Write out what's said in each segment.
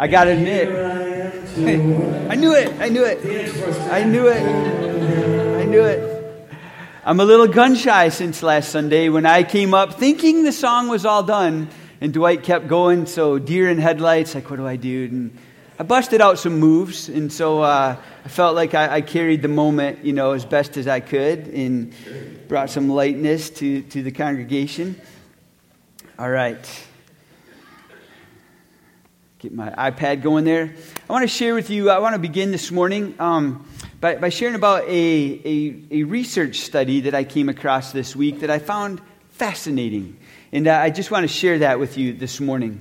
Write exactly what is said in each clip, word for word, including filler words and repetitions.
I got to admit, I knew it, I knew it, I knew it, I knew it. I'm a little gun shy since last Sunday when I came up thinking the song was all done, and Dwight kept going, so deer in headlights, like, what do I do? And I busted out some moves, and so uh, I felt like I, I carried the moment, you know, as best as I could, and brought some lightness to, to the congregation. All right. Get my iPad going there. I want to share with you, I want to begin this morning um, by, by sharing about a, a, a research study that I came across this week that I found fascinating. And uh, I just want to share that with you this morning.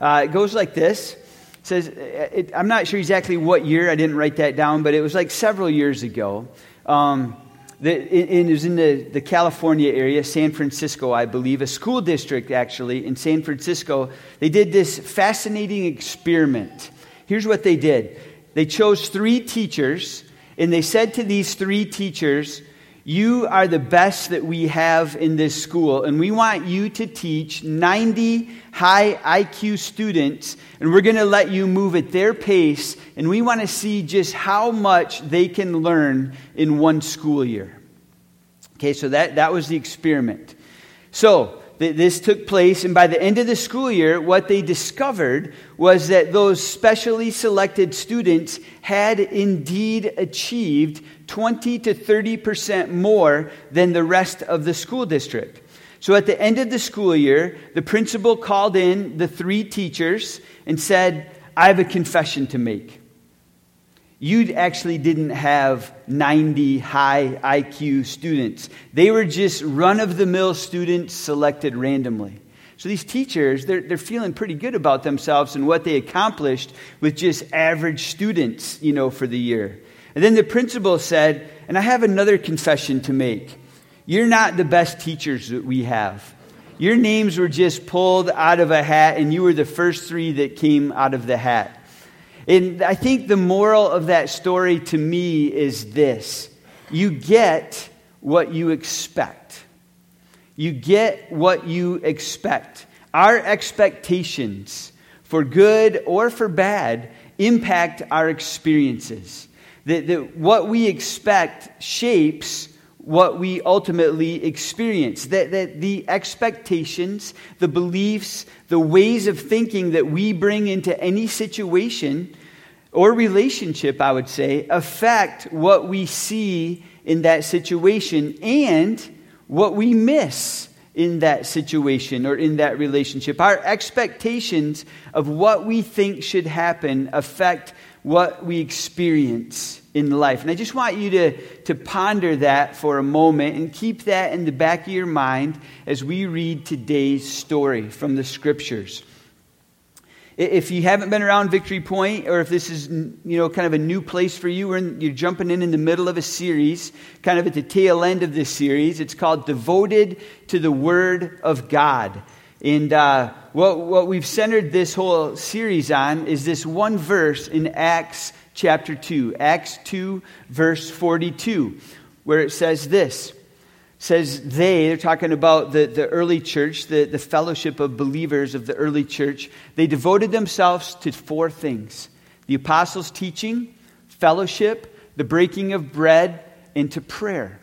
Uh, it goes like this. It says, it, I'm not sure exactly what year, I didn't write that down, but it was like several years ago. Um, the, it, it was in the, the California area, San Francisco, I believe, a school district actually in San Francisco. They did this fascinating experiment. Here's what they did. They chose three teachers, and they said to these three teachers, you are the best that we have in this school, and we want you to teach ninety high I Q students, and we're going to let you move at their pace, and we want to see just how much they can learn in one school year. Okay, so that, that was the experiment. So th- this took place, and by the end of the school year, what they discovered was that those specially selected students had indeed achieved twenty to thirty percent more than the rest of the school district. So at the end of the school year, the principal called in the three teachers and said, I have a confession to make. You actually didn't have ninety high I Q students. They were just run-of-the-mill students selected randomly. So these teachers, they're, they're feeling pretty good about themselves and what they accomplished with just average students, you know, for the year. And then the principal said, and I have another confession to make. You're not the best teachers that we have. Your names were just pulled out of a hat, and you were the first three that came out of the hat. And I think the moral of that story to me is this. You get what you expect. You get what you expect. Our expectations, for good or for bad, impact our experiences. That, that what we expect shapes what we ultimately experience. That, that the expectations, the beliefs, the ways of thinking that we bring into any situation or relationship, I would say, affect what we see in that situation and what we miss in that situation or in that relationship. Our expectations of what we think should happen affect what we experience in life. And I just want you to, to ponder that for a moment and keep that in the back of your mind as we read today's story from the Scriptures. If you haven't been around Victory Point, or if this is, you know, kind of a new place for you, or you're jumping in in the middle of a series, kind of at the tail end of this series, it's called Devoted to the Word of God. And uh, what, what we've centered this whole series on is this one verse in Acts chapter two. Acts two, verse forty-two, where it says this. It says they, they're talking about the, the early church, the, the fellowship of believers of the early church. They devoted themselves to four things. The apostles' teaching, fellowship, the breaking of bread, and to prayer.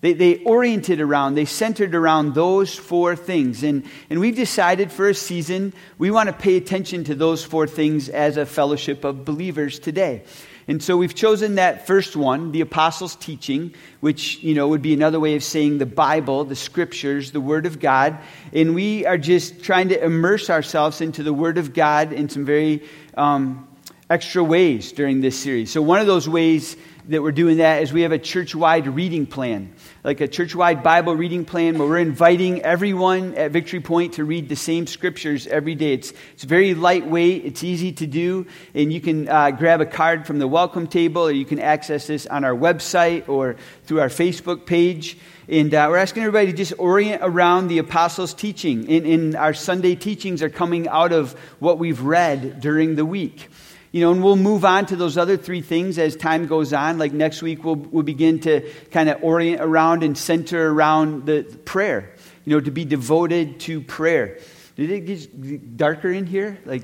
They, they oriented around, they centered around those four things. And, and we've decided for a season, we want to pay attention to those four things as a fellowship of believers today. And so we've chosen that first one, the apostles' teaching, which, you know, would be another way of saying the Bible, the Scriptures, the Word of God. And we are just trying to immerse ourselves into the Word of God in some very um, extra ways during this series. So one of those ways that we're doing that is we have a church-wide reading plan, like a church-wide Bible reading plan where we're inviting everyone at Victory Point to read the same Scriptures every day. It's it's very lightweight, it's easy to do, and you can uh, grab a card from the welcome table, or you can access this on our website or through our Facebook page. And uh, we're asking everybody to just orient around the apostles' teaching, and, and our Sunday teachings are coming out of what we've read during the week. You know, and we'll move on to those other three things as time goes on. Like next week, we'll we'll begin to kind of orient around and center around the prayer. You know, to be devoted to prayer. Did it get darker in here? Like,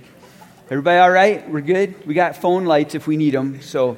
Everybody all right? We're good? We got phone lights if we need them. So,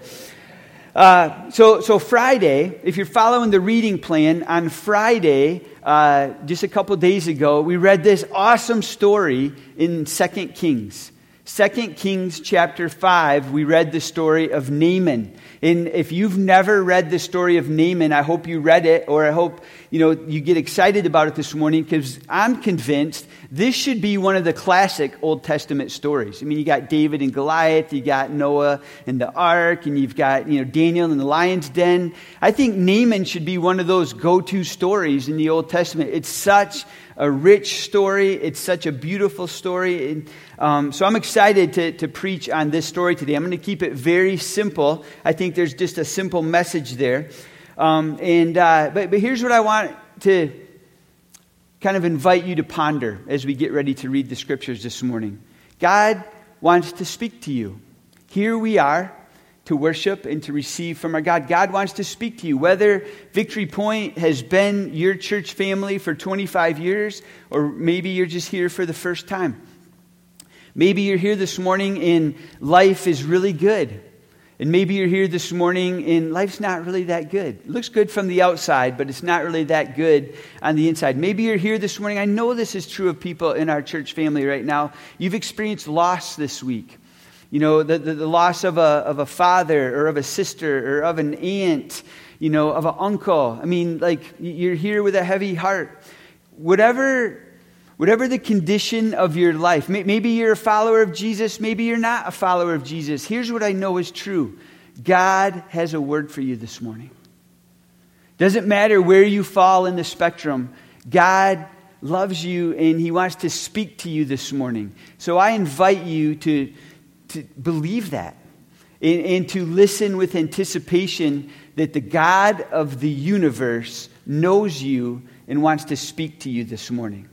uh, so, so Friday, if you're following the reading plan, on Friday, uh, just a couple days ago, we read this awesome story in Second Kings. Second Kings chapter five, we read the story of Naaman. And if you've never read the story of Naaman, I hope you read it, or I hope you know you get excited about it this morning, because I'm convinced this should be one of the classic Old Testament stories. I mean, you got David and Goliath, you got Noah and the ark, and you've got you know Daniel and the lion's den. I think Naaman should be one of those go-to stories in the Old Testament. It's such a rich story. It's such a beautiful story. And, um, so I'm excited to, to preach on this story today. I'm going to keep it very simple. I think there's just a simple message there. Um, and uh, but, but here's what I want to kind of invite you to ponder as we get ready to read the scriptures this morning. God wants to speak to you. Here we are to worship and to receive from our God. God wants to speak to you. Whether Victory Point has been your church family for twenty-five years, or maybe you're just here for the first time. Maybe you're here this morning and life is really good. And maybe you're here this morning and life's not really that good. It looks good from the outside, but it's not really that good on the inside. Maybe you're here this morning. I know this is true of people in our church family right now. You've experienced loss this week. You know, the, the, the loss of a of a father or of a sister or of an aunt, you know, of an uncle. I mean, like, you're here with a heavy heart. Whatever whatever the condition of your life, may, maybe you're a follower of Jesus, maybe you're not a follower of Jesus. Here's what I know is true. God has a word for you this morning. Doesn't matter where you fall in the spectrum, God loves you and he wants to speak to you this morning. So I invite you to... to believe that and, and to listen with anticipation that the God of the universe knows you and wants to speak to you this morning.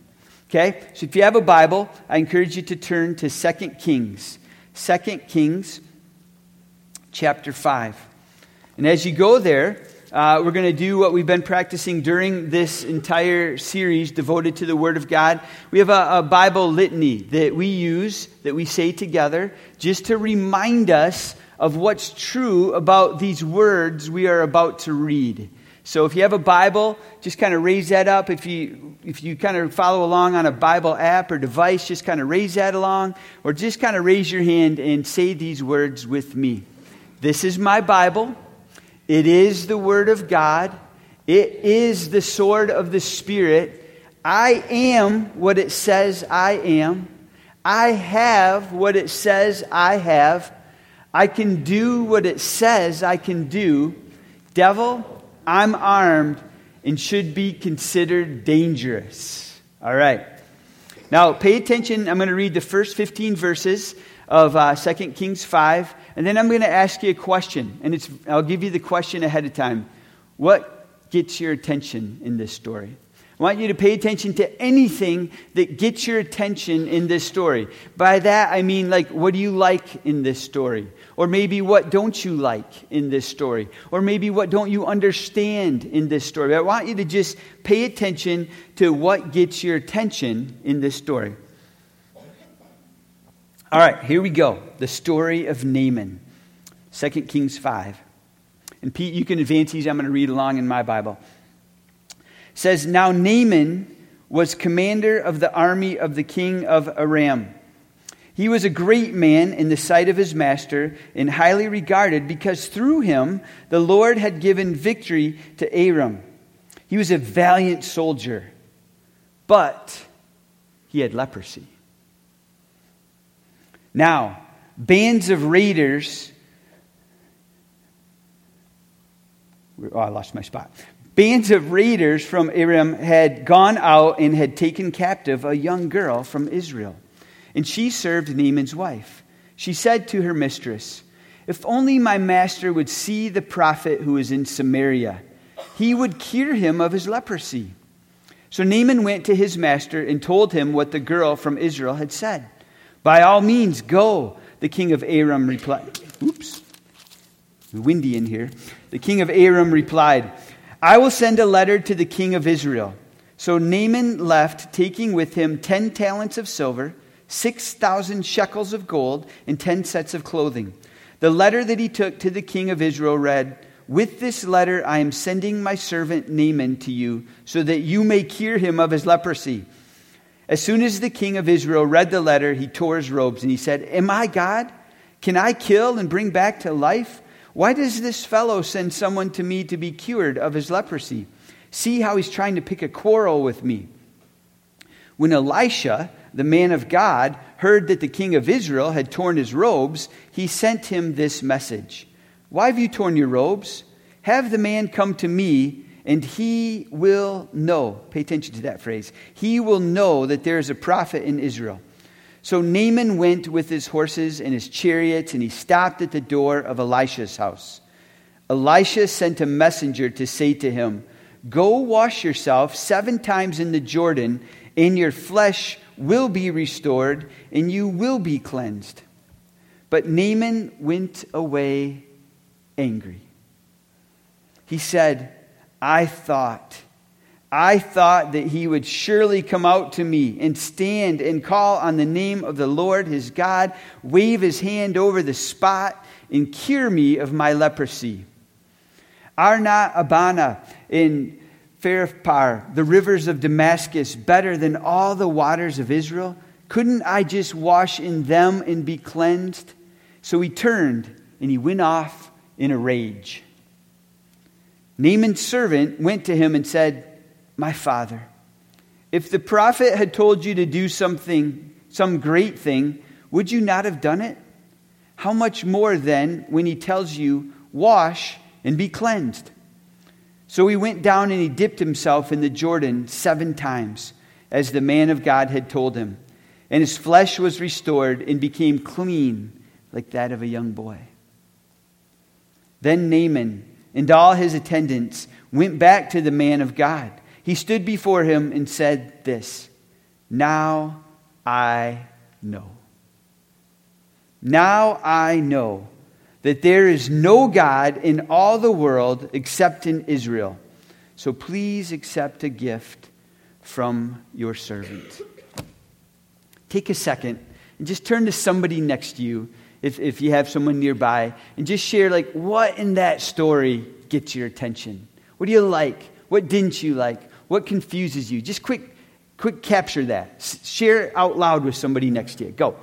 Okay? So if you have a Bible, I encourage you to turn to Second Kings. Second Kings chapter five. And as you go there, uh, we're going to do what we've been practicing during this entire series devoted to the Word of God. We have a, a Bible litany that we use, that we say together, just to remind us of what's true about these words we are about to read. So if you have a Bible, just kind of raise that up. If you if you kind of follow along on a Bible app or device, just kind of raise that along, or just kind of raise your hand and say these words with me. This is my Bible. It is the Word of God. It is the sword of the Spirit. I am what it says I am. I have what it says I have. I can do what it says I can do. Devil, I'm armed and should be considered dangerous. All right. Now, pay attention. I'm going to read the first fifteen verses of uh, Second Kings five. And then I'm going to ask you a question. And it's I'll give you the question ahead of time. What gets your attention in this story? I want you to pay attention to anything that gets your attention in this story. By that, I mean, like, what do you like in this story? Or maybe what don't you like in this story? Or maybe what don't you understand in this story? I want you to just pay attention to what gets your attention in this story. All right, here we go. The story of Naaman, Second Kings five. And Pete, you can advance these. I'm going to read along in my Bible. It says, now Naaman was commander of the army of the king of Aram. He was a great man in the sight of his master and highly regarded, because through him the Lord had given victory to Aram. He was a valiant soldier, but he had leprosy. Now, bands of raiders... Oh, I lost my spot. Bands of raiders from Aram had gone out and had taken captive a young girl from Israel, and she served Naaman's wife. She said to her mistress, if only my master would see the prophet who is in Samaria, he would cure him of his leprosy. So Naaman went to his master and told him what the girl from Israel had said. By all means, go, the king of Aram replied. Oops, windy in here. The king of Aram replied, I will send a letter to the king of Israel. So Naaman left, taking with him ten talents of silver, six thousand shekels of gold and ten sets of clothing. The letter that he took to the king of Israel read, "With this letter I am sending my servant Naaman to you, so that you may cure him of his leprosy." As soon as the king of Israel read the letter, he tore his robes and he said, "Am I God? Can I kill and bring back to life? Why does this fellow send someone to me to be cured of his leprosy? See how he's trying to pick a quarrel with me." When Elisha, the man of God, heard that the king of Israel had torn his robes, he sent him this message: "Why have you torn your robes? Have the man come to me, and he will know." Pay attention to that phrase. "He will know that there is a prophet in Israel." So Naaman went with his horses and his chariots, and he stopped at the door of Elisha's house. Elisha sent a messenger to say to him, "Go wash yourself seven times in the Jordan, and your flesh will be restored, and you will be cleansed." But Naaman went away angry. He said, I thought, I thought that he would surely come out to me and stand and call on the name of the Lord his God, wave his hand over the spot, and cure me of my leprosy. Are not Abana and Pharpar, the rivers of Damascus, better than all the waters of Israel? Couldn't I just wash in them and be cleansed? So he turned and he went off in a rage. Naaman's servant went to him and said, "My father, if the prophet had told you to do something, some great thing, would you not have done it? How much more then when he tells you, wash and be cleansed?" So he went down and he dipped himself in the Jordan seven times, as the man of God had told him. And his flesh was restored and became clean like that of a young boy. Then Naaman and all his attendants went back to the man of God. He stood before him and said this, "Now I know. Now I know. That there is no God in all the world except in Israel. So please accept a gift from your servant." Take a second and just turn to somebody next to you, if, if you have someone nearby, and just share, like, what in that story gets your attention? What do you like? What didn't you like? What confuses you? Just quick, quick capture that. S- share out loud with somebody next to you. Go.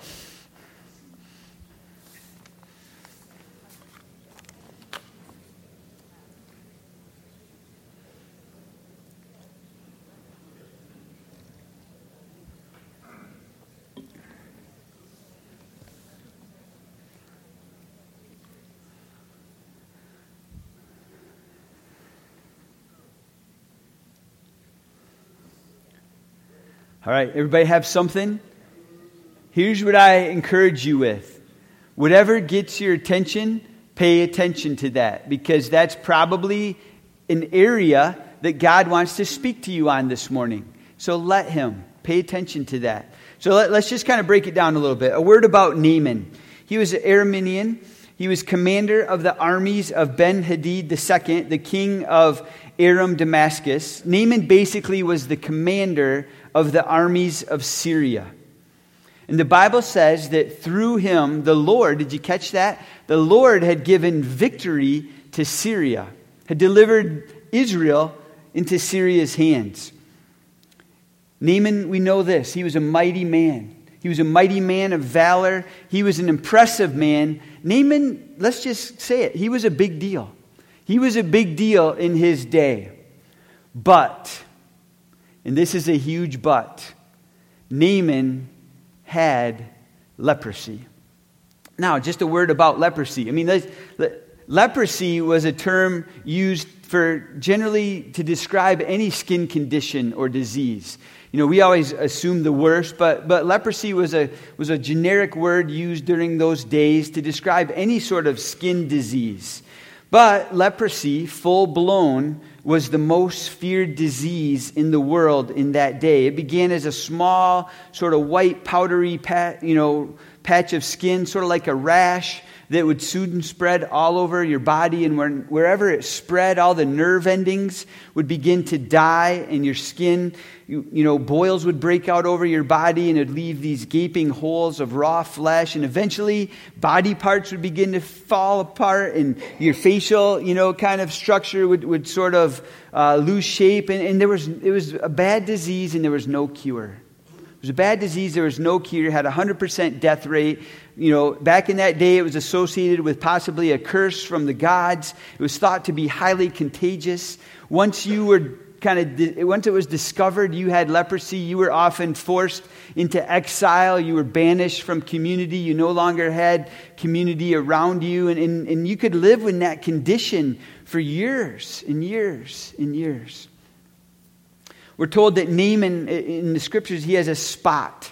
All right, everybody have something? Here's what I encourage you with. Whatever gets your attention, pay attention to that, because that's probably an area that God wants to speak to you on this morning. So let him. Pay attention to that. So let, let's just kind of break it down a little bit. A word about Naaman. He was an Aramean. He was commander of the armies of Ben-Hadad the Second, the king of Aram-Damascus. Naaman basically was the commander of the armies of Syria. And the Bible says that through him, the Lord, did you catch that? The Lord had given victory to Syria, had delivered Israel into Syria's hands. Naaman, we know this, he was a mighty man. He was a mighty man of valor. He was an impressive man. Naaman, let's just say it, he was a big deal. He was a big deal in his day. But, and this is a huge but, Naaman had leprosy. Now, just a word about leprosy. I mean, le- le- leprosy was a term used for generally to describe any skin condition or disease. You know, we always assume the worst, but, but leprosy was a, was a generic word used during those days to describe any sort of skin disease. But leprosy, full-blown, was the most feared disease in the world in that day. It began as a small, sort of white, powdery pat, you know, patch of skin, sort of like a rash. that would soon spread all over your body, and when, wherever it spread, all the nerve endings would begin to die, and your skin, you, you know, boils would break out over your body, and it would leave these gaping holes of raw flesh, and eventually body parts would begin to fall apart, and your facial, you know, kind of structure would, would sort of uh, lose shape, and, and there was it was a bad disease, and there was no cure. It was a bad disease. There was no cure. It had a one hundred percent death rate. You know, back in that day, it was associated with possibly a curse from the gods. It was thought to be highly contagious. Once you were kind of, once it was discovered you had leprosy, you were often forced into exile. You were banished from community. You no longer had community around you. And, and, and you could live in that condition for years and years and years. We're told that Naaman, in the scriptures, he has a spot.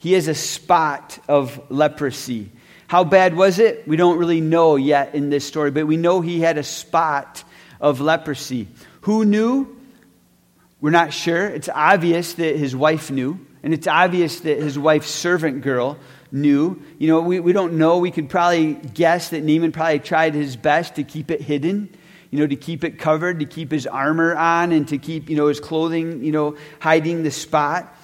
He has a spot of leprosy. How bad was it? We don't really know yet in this story, but we know he had a spot of leprosy. Who knew? We're not sure. It's obvious that his wife knew, and it's obvious that his wife's servant girl knew. You know, we, we don't know. We could probably guess that Naaman probably tried his best to keep it hidden, you know, to keep it covered, to keep his armor on, and to keep, you know, his clothing, you know, hiding the spot.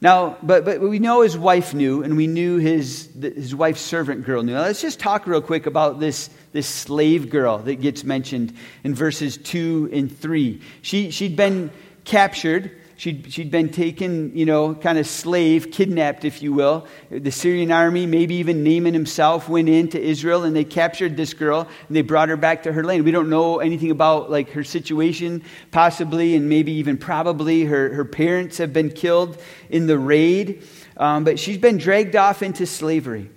Now, but but we know his wife knew, and we knew his his wife's servant girl knew. Now, let's just talk real quick about this this slave girl that gets mentioned in verses two and three. She she'd been captured. She'd, she'd been taken, you know, kind of slave, kidnapped, if you will. The Syrian army, maybe even Naaman himself, went into Israel, and they captured this girl, and they brought her back to her land. We don't know anything about, like, her situation, possibly, and maybe even probably her, her parents have been killed in the raid. Um, but she's been dragged off into slavery.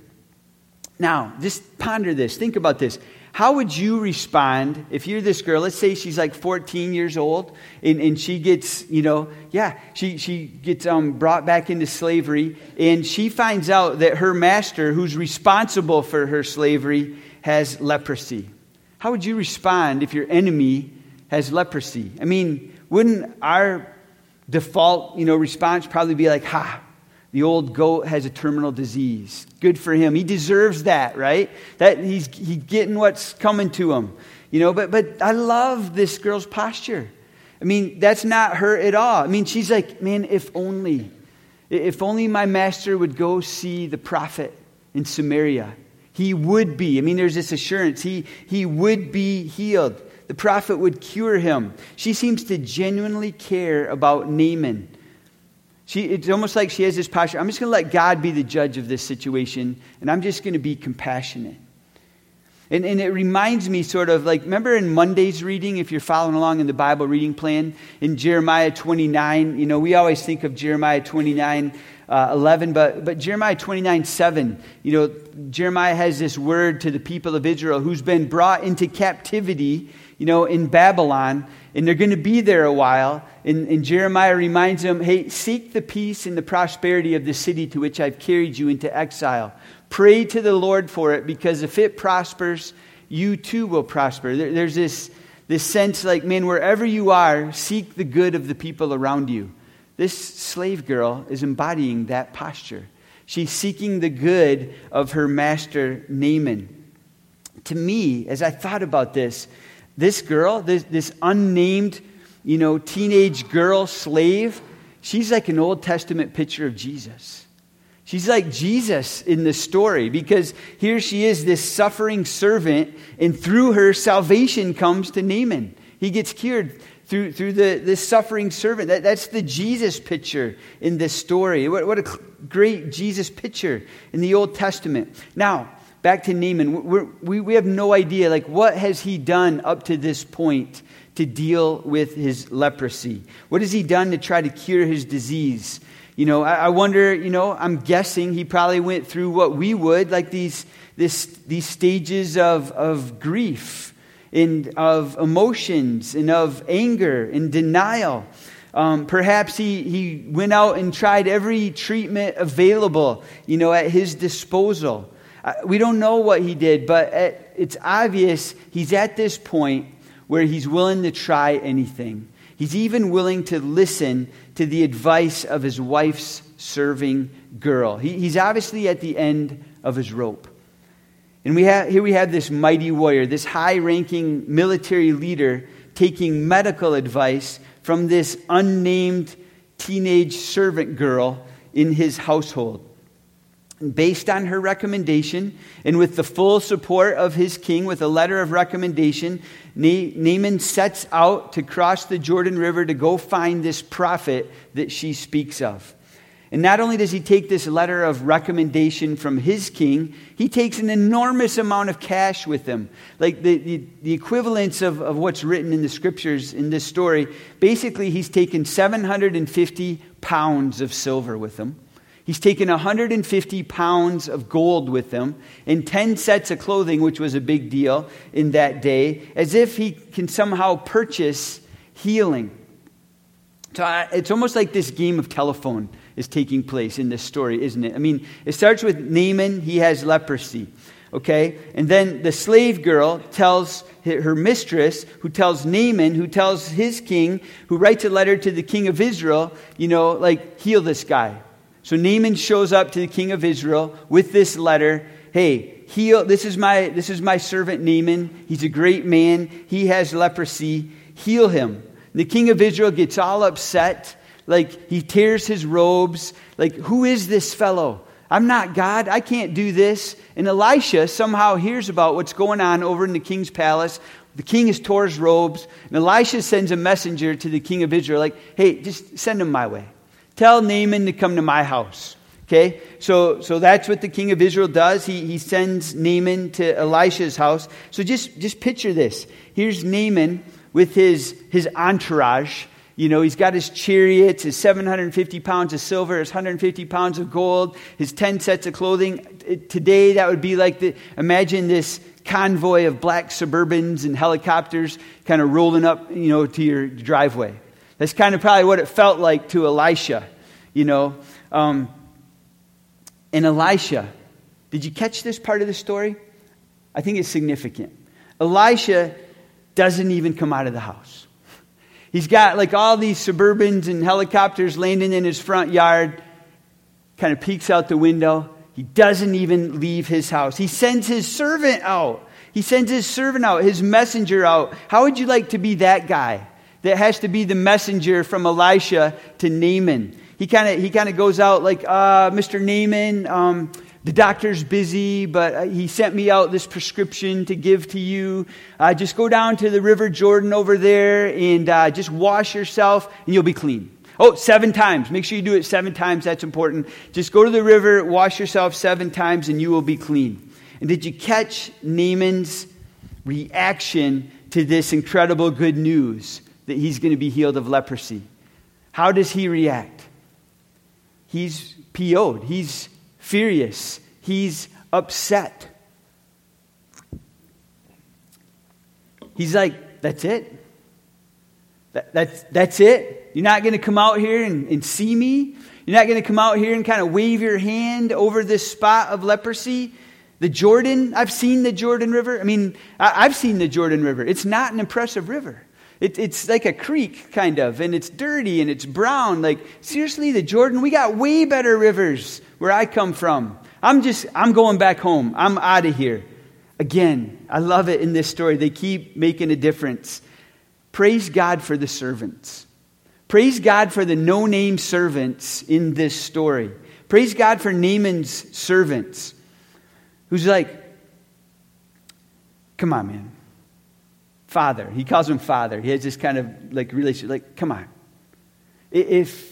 Now, just ponder this. Think about this. How would you respond if you're this girl? Let's say she's like fourteen years old, and, and she gets, you know, yeah, she, she gets um, brought back into slavery, and she finds out that her master, who's responsible for her slavery, has leprosy. How would you respond if your enemy has leprosy? I mean, wouldn't our default, you know, response probably be like, ha, the old goat has a terminal disease. Good for him. He deserves that, right? That he's he's getting what's coming to him, you know. But but I love this girl's posture. I mean, that's not her at all. I mean, she's like, man, if only, if only my master would go see the prophet in Samaria. He would be. I mean, there's this assurance. He he would be healed. The prophet would cure him. She seems to genuinely care about Naaman. She, it's almost like she has this posture. I'm just going to let God be the judge of this situation, and I'm just going to be compassionate. And and it reminds me sort of like, remember in Monday's reading, if you're following along in the Bible reading plan, in Jeremiah twenty-nine, you know, we always think of Jeremiah twenty-nine, uh, eleven, but, but Jeremiah twenty-nine, seven, you know, Jeremiah has this word to the people of Israel who's been brought into captivity, you know, in Babylon, and they're going to be there a while. And, and Jeremiah reminds them, hey, seek the peace and the prosperity of the city to which I've carried you into exile. Pray to the Lord for it, because if it prospers, you too will prosper. There, there's this, this sense like, man, wherever you are, seek the good of the people around you. This slave girl is embodying that posture. She's seeking the good of her master, Naaman. To me, as I thought about this, This girl, this, this unnamed, you know, teenage girl slave, she's like an Old Testament picture of Jesus. She's like Jesus in this story, because here she is, this suffering servant, and through her, salvation comes to Naaman. He gets cured through through the this suffering servant. That, that's the Jesus picture in this story. What, what a great Jesus picture in the Old Testament. Now, back to Naaman, We're, we we have no idea, like, what has he done up to this point to deal with his leprosy? What has he done to try to cure his disease? You know, I, I wonder, you know, I'm guessing he probably went through what we would, like these this these stages of, of grief and of emotions and of anger and denial. Um, perhaps he, he went out and tried every treatment available, you know, at his disposal. We don't know what he did, but it's obvious he's at this point where he's willing to try anything. He's even willing to listen to the advice of his wife's serving girl. He's obviously at the end of his rope. And we have, here we have this mighty warrior, this high-ranking military leader taking medical advice from this unnamed teenage servant girl in his household. Based on her recommendation and with the full support of his king, with a letter of recommendation, Na- Naaman sets out to cross the Jordan River to go find this prophet that she speaks of. And not only does he take this letter of recommendation from his king, he takes an enormous amount of cash with him. Like the, the, the equivalence of, of what's written in the scriptures in this story. Basically, he's taken seven hundred fifty pounds of silver with him. He's taken one hundred fifty pounds of gold with him and ten sets of clothing, which was a big deal in that day, as if he can somehow purchase healing. So I, it's almost like this game of telephone is taking place in this story, isn't it? I mean, it starts with Naaman, he has leprosy, okay? And then the slave girl tells her mistress, who tells Naaman, who tells his king, who writes a letter to the king of Israel, you know, like, heal this guy. So Naaman shows up to the king of Israel with this letter, hey, heal, this is my, this is my servant Naaman, he's a great man, he has leprosy, heal him. And the king of Israel gets all upset. Like, he tears his robes. Like, who is this fellow? I'm not God. I can't do this. And Elisha somehow hears about what's going on over in the king's palace. The king has tore his robes. And Elisha sends a messenger to the king of Israel. Like, hey, just send him my way. Tell Naaman to come to my house. Okay? So so that's what the king of Israel does. He he sends Naaman to Elisha's house. So just, just picture this. Here's Naaman with his, his entourage. You know, he's got his chariots, his seven hundred fifty pounds of silver, his one hundred fifty pounds of gold, his ten sets of clothing. Today, that would be like, the, imagine this convoy of black Suburbans and helicopters kind of rolling up, you know, to your driveway. That's kind of probably what it felt like to Elisha, you know. Um, and Elisha, did you catch this part of the story? I think it's significant. Elisha doesn't even come out of the house. He's got like all these Suburbans and helicopters landing in his front yard, kind of peeks out the window. He doesn't even leave his house. He sends his servant out. He sends his servant out, his messenger out. How would you like to be that guy that has to be the messenger from Elisha to Naaman? He kind of he kind of goes out like, uh, Mister Naaman, um, the doctor's busy, but he sent me out this prescription to give to you. Uh, just go down to the River Jordan over there and uh, just wash yourself and you'll be clean. Oh, seven times. Make sure you do it seven times. That's important. Just go to the river, wash yourself seven times and you will be clean. And did you catch Naaman's reaction to this incredible good news that he's going to be healed of leprosy? How does he react? He's P O'd. He's furious. He's upset. He's like, that's it? That, that's, that's it? You're not going to come out here and, and see me? You're not going to come out here and kind of wave your hand over this spot of leprosy? The Jordan, I've seen the Jordan River. I mean, I, I've seen the Jordan River. It's not an impressive river. It, it's like a creek, kind of, and it's dirty, and it's brown. Like, seriously, the Jordan, we got way better rivers where I come from. I'm just, I'm going back home. I'm out of here. Again, I love it in this story. They keep making a difference. Praise God for the servants. Praise God for the no-name servants in this story. Praise God for Naaman's servants, who's like, come on, man. Father. He calls him father. He has this kind of like relationship. Like, come on. If,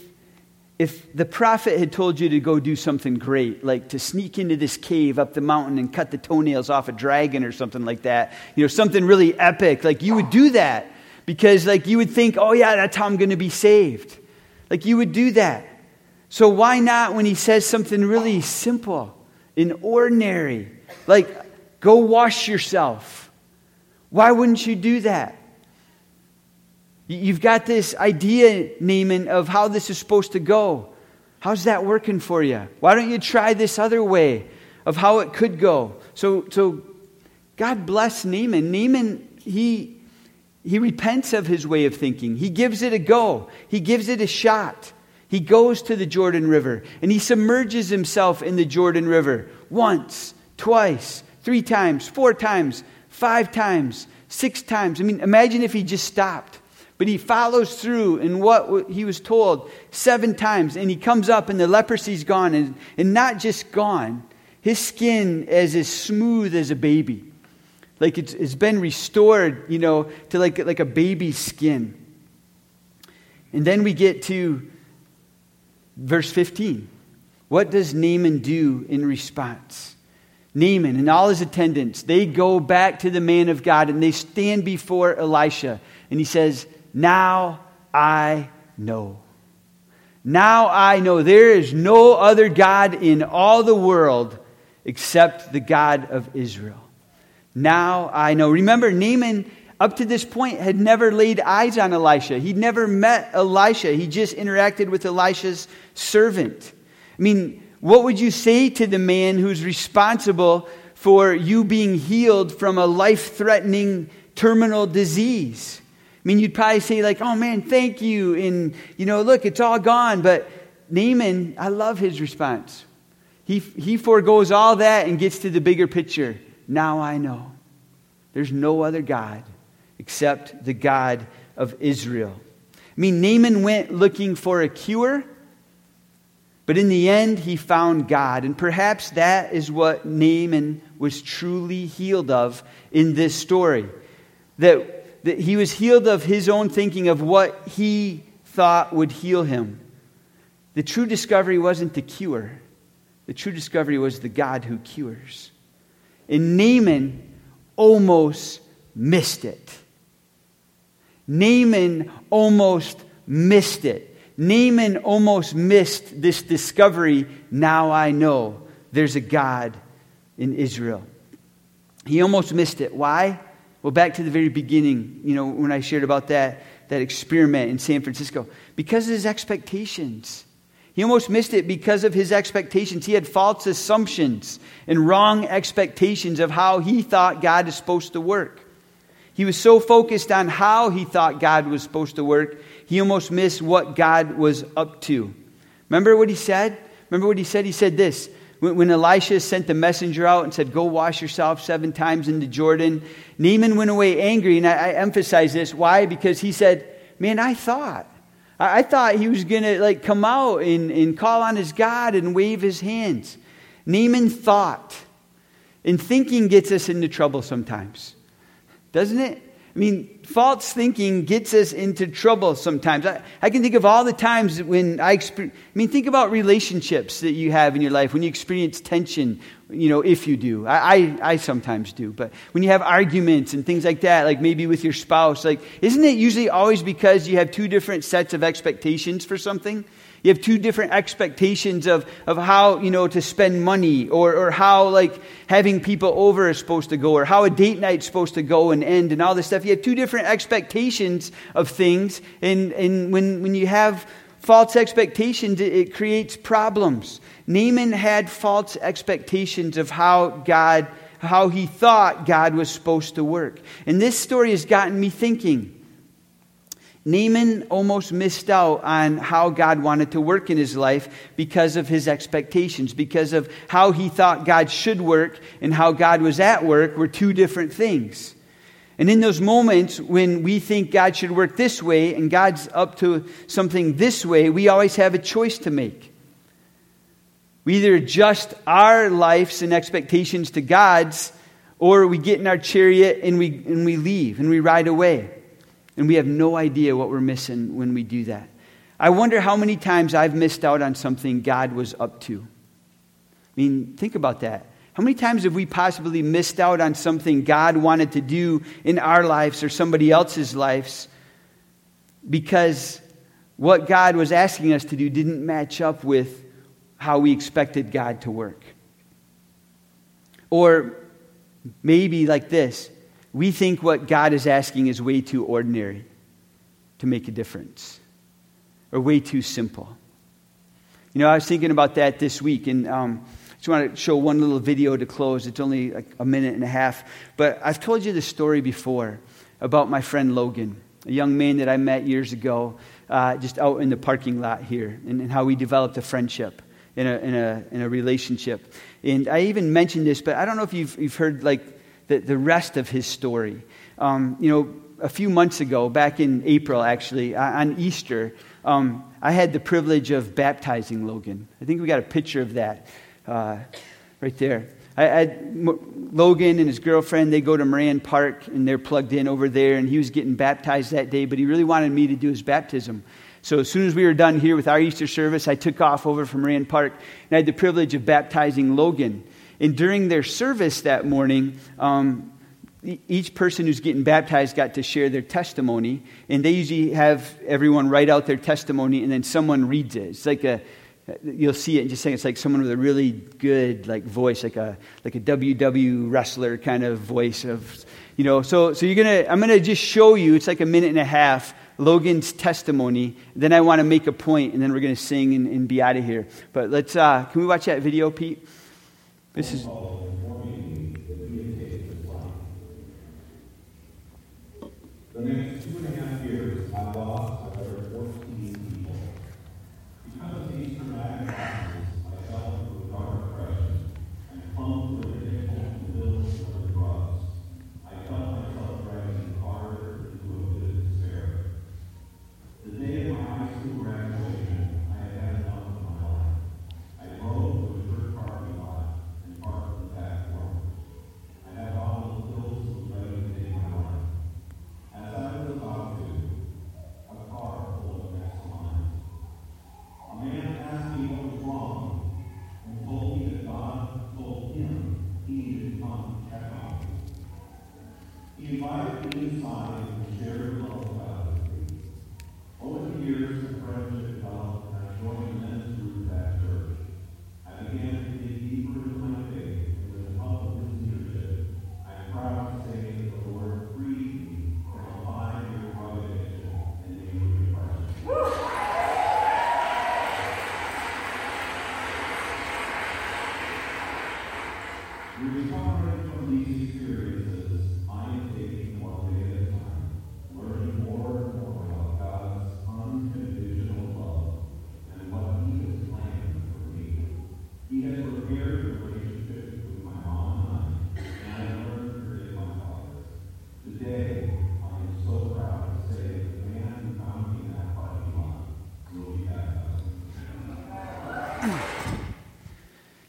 if the prophet had told you to go do something great, like to sneak into this cave up the mountain and cut the toenails off a dragon or something like that, you know, something really epic, like you would do that because like you would think, oh yeah, that's how I'm going to be saved. Like you would do that. So why not when he says something really simple and ordinary, like go wash yourself? Why wouldn't you do that? You've got this idea, Naaman, of how this is supposed to go. How's that working for you? Why don't you try this other way of how it could go? So, so God bless Naaman. Naaman, he, he repents of his way of thinking. He gives it a go. He gives it a shot. He goes to the Jordan River, and he submerges himself in the Jordan River once, twice, three times, four times, five times, six times. I mean, imagine if he just stopped. But he follows through in what he was told seven times. And he comes up and the leprosy's gone. And, and not just gone, his skin is as smooth as a baby. Like it's, it's been restored, you know, to like, like a baby's skin. And then we get to verse fifteen. What does Naaman do in response? Naaman and all his attendants, they go back to the man of God and they stand before Elisha. And he says, now I know. Now I know there is no other God in all the world except the God of Israel. Now I know. Remember, Naaman, up to this point, had never laid eyes on Elisha. He'd never met Elisha. He just interacted with Elisha's servant. I mean, what would you say to the man who's responsible for you being healed from a life-threatening terminal disease? I mean, you'd probably say like, oh man, thank you. And, you know, look, it's all gone. But Naaman, I love his response. He, he forgoes all that and gets to the bigger picture. Now I know. There's no other God except the God of Israel. I mean, Naaman went looking for a cure, but in the end, he found God. And perhaps that is what Naaman was truly healed of in this story. That, that he was healed of his own thinking of what he thought would heal him. The true discovery wasn't the cure. The true discovery was the God who cures. And Naaman almost missed it. Naaman almost missed it. Naaman almost missed this discovery. Now I know there's a God in Israel. He almost missed it. Why? Well, back to the very beginning, you know, when I shared about that, that experiment in San Francisco. Because of his expectations. He almost missed it because of his expectations. He had false assumptions and wrong expectations of how he thought God is supposed to work. He was so focused on how he thought God was supposed to work, he almost missed what God was up to. Remember what he said? Remember what he said? He said this. When, when Elisha sent the messenger out and said, go wash yourself seven times in the Jordan, Naaman went away angry. And I, I emphasize this. Why? Because he said, man, I thought. I, I thought he was going to like come out and, and call on his God and wave his hands. Naaman thought. And thinking gets us into trouble sometimes. Doesn't it? I mean, false thinking gets us into trouble sometimes. I, I can think of all the times when I experience, I mean, think about relationships that you have in your life when you experience tension, you know, if you do. I, I, I sometimes do. But when you have arguments and things like that, like maybe with your spouse, like, isn't it usually always because you have two different sets of expectations for something? You have two different expectations of, of how, you know, to spend money or, or how, like, having people over is supposed to go or how a date night is supposed to go and end and all this stuff. You have two different expectations of things. And, and when, when you have false expectations, it, it creates problems. Naaman had false expectations of how God, how he thought God was supposed to work. And this story has gotten me thinking. Naaman almost missed out on how God wanted to work in his life because of his expectations, because of how he thought God should work and how God was at work were two different things. And in those moments when we think God should work this way and God's up to something this way, we always have a choice to make. We either adjust our lives and expectations to God's, or we get in our chariot and we, and we leave and we ride away. And we have no idea what we're missing when we do that. I wonder how many times I've missed out on something God was up to. I mean, think about that. How many times have we possibly missed out on something God wanted to do in our lives or somebody else's lives because what God was asking us to do didn't match up with how we expected God to work? Or maybe like this. We think what God is asking is way too ordinary to make a difference, or way too simple. You know, I was thinking about that this week, and um, I just want to show one little video to close. It's only like a minute and a half, but I've told you this story before about my friend Logan, a young man that I met years ago, uh, just out in the parking lot here, and, and how we developed a friendship. in a in a in a relationship. And I even mentioned this, but I don't know if you've you've heard like the, the rest of his story. Um, you know, a few months ago, back in April actually, on Easter, um, I had the privilege of baptizing Logan. I think we got a picture of that uh, right there. I, I, M- Logan and his girlfriend, they go to Moran Park, and they're plugged in over there, and he was getting baptized that day, but he really wanted me to do his baptism. So as soon as we were done here with our Easter service, I took off over from Moran Park, and I had the privilege of baptizing Logan. And during their service that morning, um, each person who's getting baptized got to share their testimony, and they usually have everyone write out their testimony, and then someone reads it. It's like a You'll see it in just a second. It's like someone with a really good like voice, like a like a W W wrestler kind of voice of, you know. So so you're gonna I'm gonna just show you. It's like a minute and a half. Logan's testimony. Then I want to make a point, and then we're gonna sing and, and be out of here. But let's uh, can we watch that video, Pete? This is. The next two and a half years, I lost.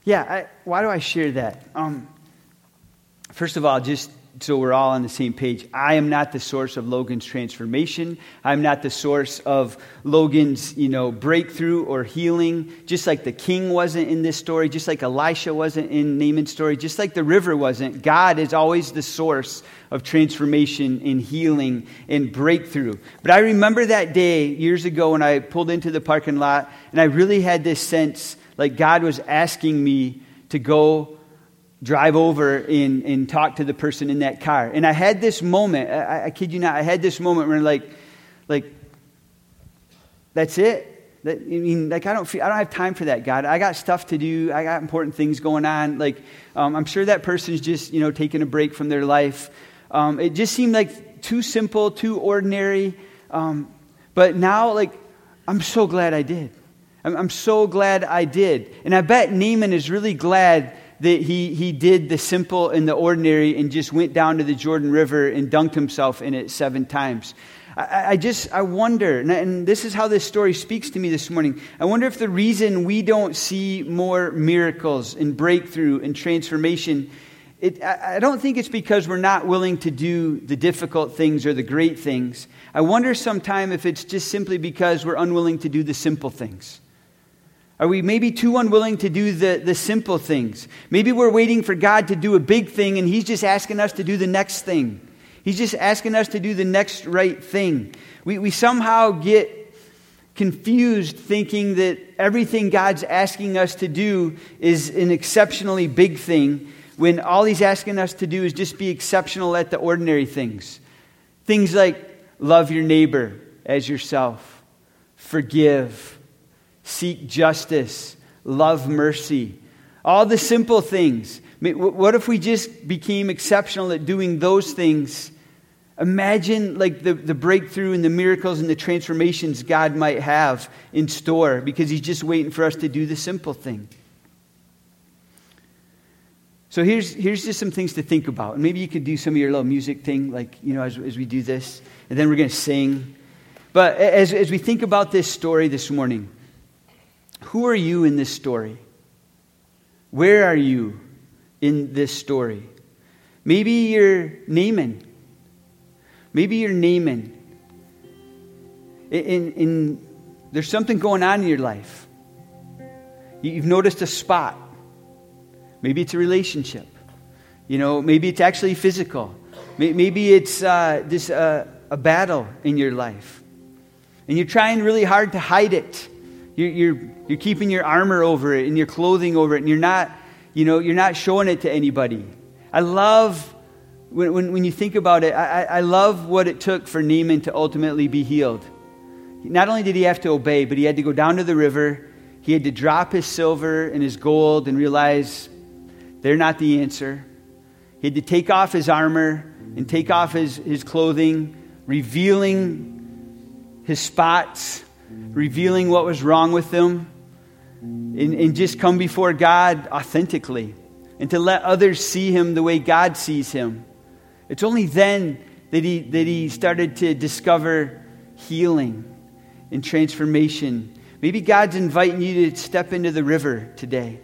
Yeah, I, why do I share that? Um, first of all, just so we're all on the same page, I am not the source of Logan's transformation. I'm not the source of Logan's, you know, breakthrough or healing. Just like the king wasn't in this story, just like Elisha wasn't in Naaman's story, just like the river wasn't, God is always the source of transformation and healing and breakthrough. But I remember that day years ago when I pulled into the parking lot, and I really had this sense like God was asking me to go drive over and, and talk to the person in that car. And I had this moment, I, I kid you not, I had this moment where like, like, that's it? That, I mean, like I don't feel, I don't have time for that, God. I got stuff to do. I got important things going on. Like, um, I'm sure that person's just, you know, taking a break from their life. Um, it just seemed like too simple, too ordinary. Um, but now, like, I'm so glad I did. I'm so glad I did. And I bet Naaman is really glad that he, he did the simple and the ordinary and just went down to the Jordan River and dunked himself in it seven times. I, I just, I wonder, and, and this is how this story speaks to me this morning. I wonder if the reason we don't see more miracles and breakthrough and transformation, it, I, I don't think it's because we're not willing to do the difficult things or the great things. I wonder sometime if it's just simply because we're unwilling to do the simple things. Are we maybe too unwilling to do the, the simple things? Maybe we're waiting for God to do a big thing, and he's just asking us to do the next thing. He's just asking us to do the next right thing. We we somehow get confused thinking that everything God's asking us to do is an exceptionally big thing, when all he's asking us to do is just be exceptional at the ordinary things. Things like love your neighbor as yourself, forgive, seek justice, love mercy, all the simple things. What if we just became exceptional at doing those things Imagine like the, the breakthrough and the miracles and the transformations God might have in store, because he's just waiting for us to do the simple thing. So here's here's just some things to think about. And maybe you could do some of your little music thing, like, you know, as, as we do this. And then we're going to sing. But as as we think about this story this morning, who are you in this story? Where are you in this story? Maybe you're Naaman. Maybe you're Naaman. In, in, in, there's something going on in your life. You've noticed a spot. Maybe it's a relationship. You know, maybe it's actually physical. Maybe it's uh, this uh, a battle in your life. And you're trying really hard to hide it. You're, you're, you're keeping your armor over it and your clothing over it. And you're not, you know, you're not showing it to anybody. I love... When, when, when you think about it, I, I love what it took for Naaman to ultimately be healed. Not only did he have to obey, but he had to go down to the river. He had to drop his silver and his gold and realize they're not the answer. He had to take off his armor and take off his, his clothing, revealing his spots, revealing what was wrong with him, and, and just come before God authentically and to let others see him the way God sees him. It's only then that he that he started to discover healing and transformation. Maybe God's inviting you to step into the river today,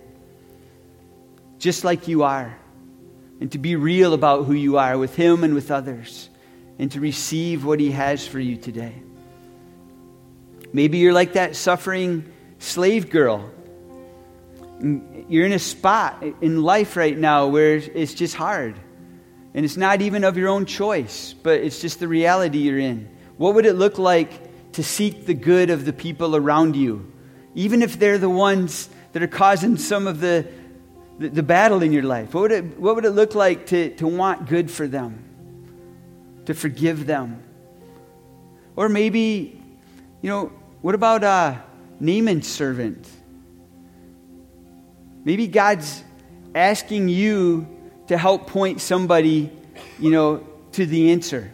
just like you are, and to be real about who you are with him and with others, and to receive what he has for you today. Maybe you're like that suffering slave girl. You're in a spot in life right now where it's just hard. And it's not even of your own choice, but it's just the reality you're in. What would it look like to seek the good of the people around you, even if they're the ones that are causing some of the the, the battle in your life? What would it, what would it look like to, to want good for them, to forgive them? Or maybe, you know, what about uh, Naaman's servant? Maybe God's asking you to help point somebody, you know, to the answer.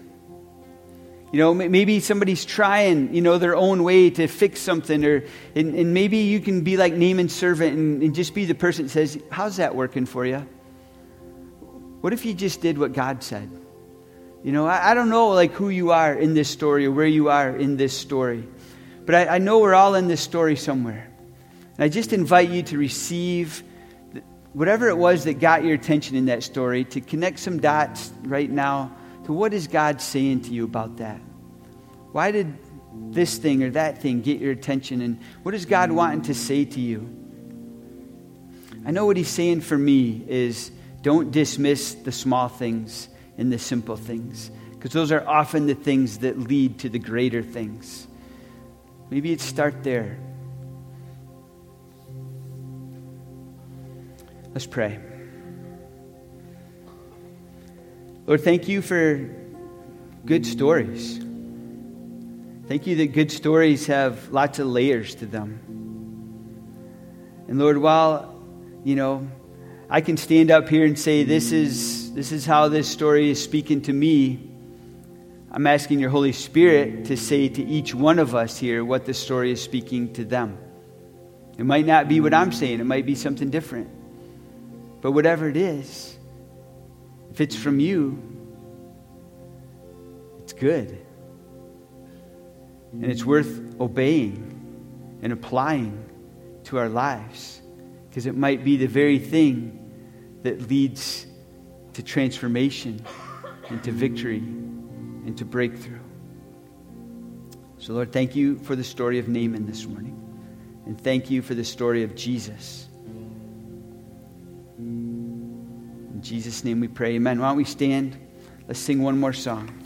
You know, maybe somebody's trying, you know, their own way to fix something, or and, and maybe you can be like Naaman's servant and, and just be the person that says, how's that working for you? What if you just did what God said? You know, I, I don't know, like, who you are in this story or where you are in this story, but I, I know we're all in this story somewhere. And I just invite you to receive whatever it was that got your attention in that story, to connect some dots right now to what is God saying to you about that. Why did this thing or that thing get your attention, and what is God wanting to say to you? I know what he's saying for me is, don't dismiss the small things and the simple things, because those are often the things that lead to the greater things. Maybe it's start there. Let's pray. Lord, thank you for good stories. Thank you that good stories have lots of layers to them. And Lord, while, you know, I can stand up here and say, this is, this is how this story is speaking to me, I'm asking your Holy Spirit to say to each one of us here what the story is speaking to them. It might not be what I'm saying. It might be something different. But whatever it is, if it's from you, it's good. And it's worth obeying and applying to our lives, because it might be the very thing that leads to transformation and to victory and to breakthrough. So, Lord, thank you for the story of Naaman this morning. And thank you for the story of Jesus. In Jesus' name we pray, amen. Why don't we stand? Let's sing one more song.